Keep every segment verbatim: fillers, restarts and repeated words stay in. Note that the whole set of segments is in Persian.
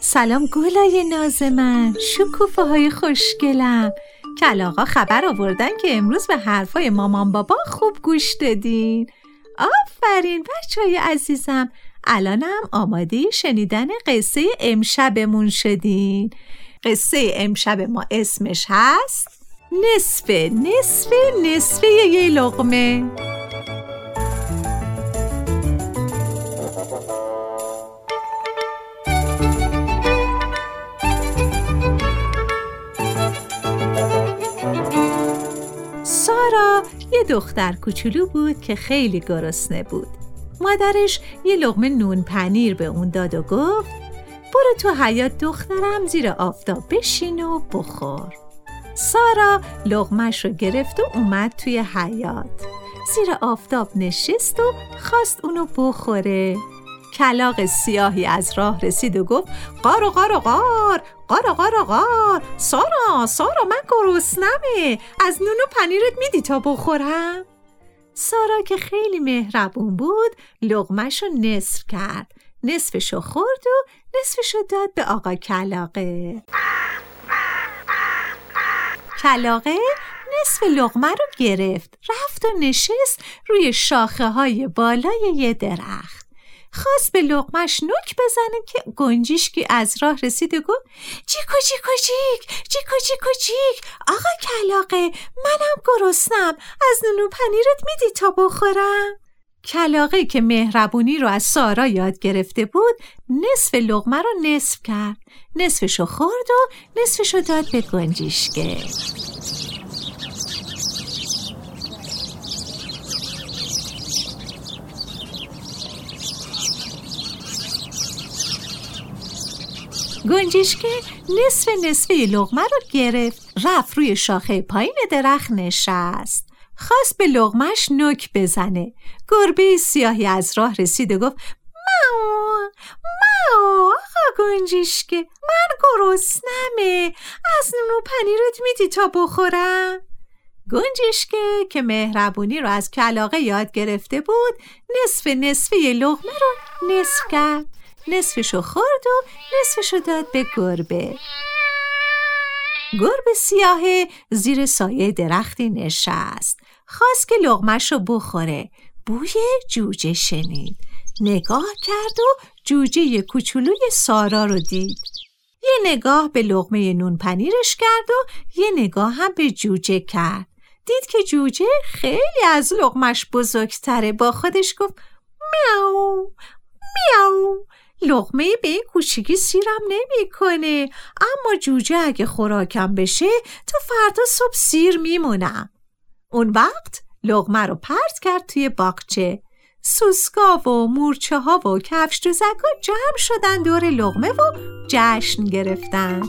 سلام گلای ناز من، شکوفه های خوشگلم. کلاغا خبر آوردن که امروز به حرفای مامان بابا خوب گوش دادین. آفرین بچه‌های عزیزم، الانم آماده شنیدن قصه امشبمون شدین. قصه امشب ما اسمش هست نصف نصف نصف یه لقمه. سارا یه دختر کوچولو بود که خیلی گرسنه بود. مادرش یه لقمه نون پنیر به اون داد و گفت برو تو حیاط دخترم، زیر آفتاب بشین و بخور. سارا لقمه‌ش رو گرفت و اومد توی حیاط. زیر آفتاب نشست و خواست اونو بخوره. کلاغ سیاهی از راه رسید و گفت قار قار قار قار قار قار سارا سارا من گرسنمه، از نون و پنیرت میدی تا بخورم؟ سارا که خیلی مهربون بود لقمه‌شو نصف کرد، نصفشو خورد و نصفشو داد به آقا کلاغه. کلاغه نصف لقمه رو گرفت، رفت و نشست روی شاخه های بالای یه درخت. خواست به لقمه‌ش نوک بزنه که گنجیشکی از راه رسید و گفت چیکو چیکو چیک چیکو چیکو چیک آقا کلاغه منم گرسنم، از نون و پنیرت میدی تا بخورم؟ کلاغه که مهربونی رو از سارا یاد گرفته بود نصف لقمه رو نصف کرد، نصفشو خورد و نصفشو داد به گنجیشکه. گنجشکه نصف نصفه لقمه رو گرفت، رفت روی شاخه پایین درخت نشست. خواست به لقمهش نوک بزنه. گربه سیاهی از راه رسید و گفت ماو ماو آقا گنجشکه من گرسنمه، از نون و پنیرت میدی تا بخورم؟ گنجشکه که مهربونی رو از کلاغه یاد گرفته بود نصف نصفه لقمه رو نصف کرد، نصفشو خورد و نصفشو داد به گربه. گربه سیاه زیر سایه درختی نشست. خواست که لقمه‌شو بخوره. بوی جوجه شنید. نگاه کرد و جوجه کوچولوی سارا رو دید. یه نگاه به لقمه نون پنیرش کرد و یه نگاه هم به جوجه کرد. دید که جوجه خیلی از لقمه‌ش بزرگتره. با خودش گفت میاو میاو، لقمه به این کوچیکی سیرم نمی کنه، اما جوجه اگه خوراکم بشه تا فردا صبح سیر میمونم. اون وقت لقمه رو پرت کرد توی باغچه. سوسکا و مورچه ها و کفش دوزکا جمع شدن دور لقمه و جشن گرفتن.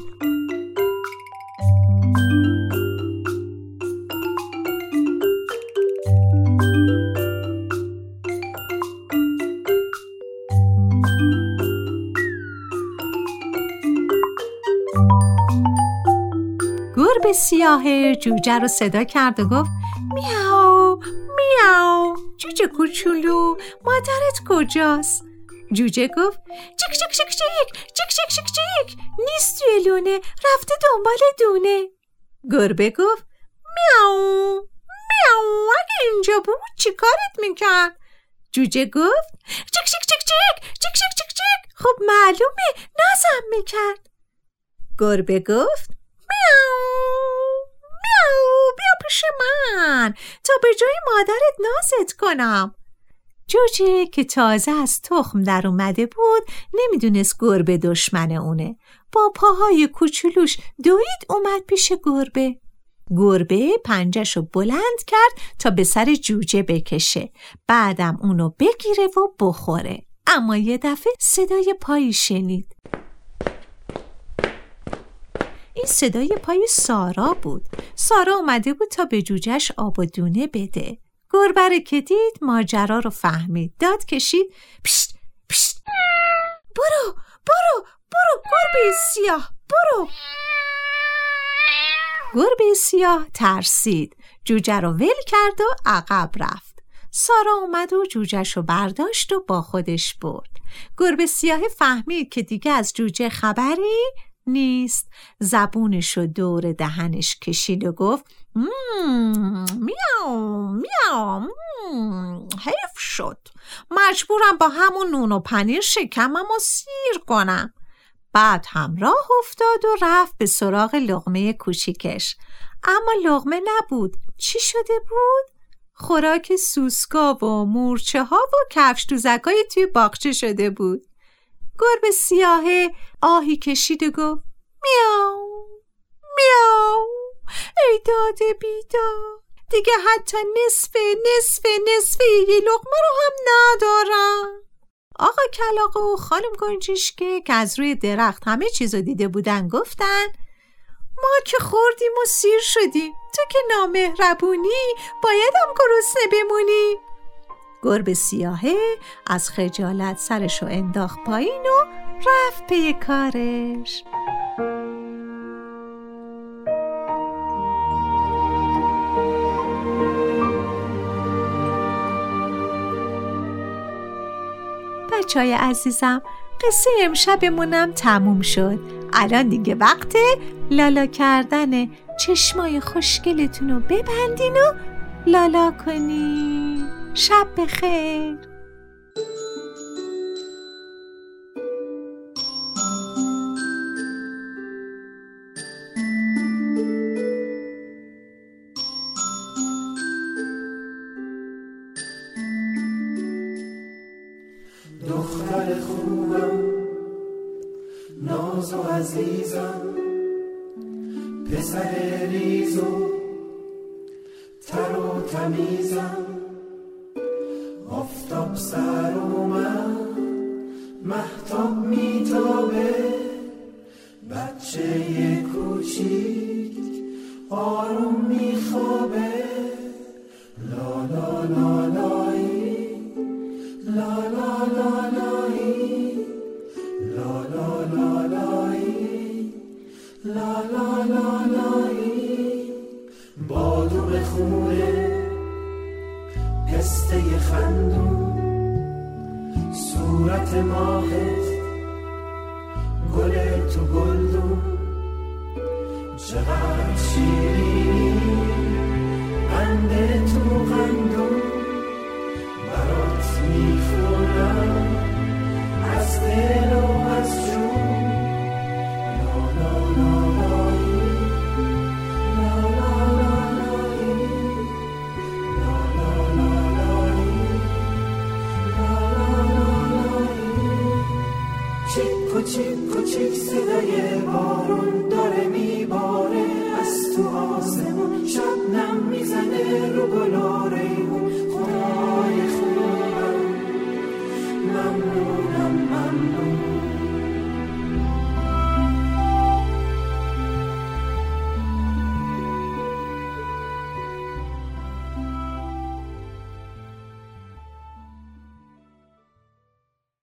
گربه سیاه جوجه رو صدا کرد و گفت میاو میاو جوجه کوچولو مادرت کجاست؟ جوجه گفت چیک چیک چیک چیک چیک چیک چیک چیک نیست توی لونه، رفته دنبال دونه. گربه گفت میاو میاو اگه اینجا بود چیکارت میکرد؟ جوجه گفت چیک چیک چیک چیک چیک چیک چیک خب معلومه نازم میکرد. گربه گفت میاو میاو بیا پیش من تا به جای مادرت نازت کنم. جوجه که تازه از تخم در اومده بود نمیدونست گربه دشمن اونه. با پاهای کوچولوش دوید اومد پیش گربه. گربه پنجه‌شو بلند کرد تا به سر جوجه بکشه، بعدم اونو بگیره و بخوره. اما یه دفعه صدای پایی شنید. این صدای پای سارا بود. سارا اومده بود تا به جوجهش آب و دونه بده. گربه رو که دید ماجرا رو فهمید، داد کشید پشت پشت. برو برو برو گربه سیاه برو. گربه سیاه ترسید، جوجه رو ول کرد و عقب رفت. سارا اومد و جوجهش رو برداشت و با خودش برد. گربه سیاه فهمید که دیگه از جوجه خبری نیست. زبونش رو دور دهنش کشید و گفت مم، میاو میاو مم، حیف شد، مجبورم با همون نون و پنیر شکمم رو سیر کنم. بعد هم راه افتاد و رفت به سراغ لقمه کوچیکش. اما لقمه نبود. چی شده بود؟ خوراک سوسکا و مورچه ها و کفش‌دوزکای توی باغچه شده بود. گربه سیاه آهی کشید و گفت میاو میاو ای داده بیداد، دیگه حتی نصف نصف نصف یه لقمه رو هم ندارم. آقا کلاغ و خانم گنجشکه که از روی درخت همه چیز رو دیده بودن گفتن ما که خوردیم و سیر شدیم، تو که نامهربونی باید هم گرسنه بمونی. گربه سیاهه از خجالت سرشو انداخت پایین و رفت پی کارش. بچه‌های عزیزم، قصه امشبمونم تموم شد. الان دیگه وقت لالا کردن. چشمای خوشگلتون رو ببندین و لالا کنین. شب بخیر. پسر ریزو تر و تمیزم، آفتاب سر و من مهتاب میتابه، بچه کوچیک آروم میخوابه. لا لا لا لایی لا لا لا لایی لا لا لا لایی لا لا لا لایی. بادوم خوره پسته خندون، صورت ماهت گل تو گلدون، چقدر شیرینی بنده تو قندون، برات میخونم از دل و از جون. کوچیک کوچیک صدای بارون داره میباره از تو آسمون، شبنم میزنه رو گل و ریحون،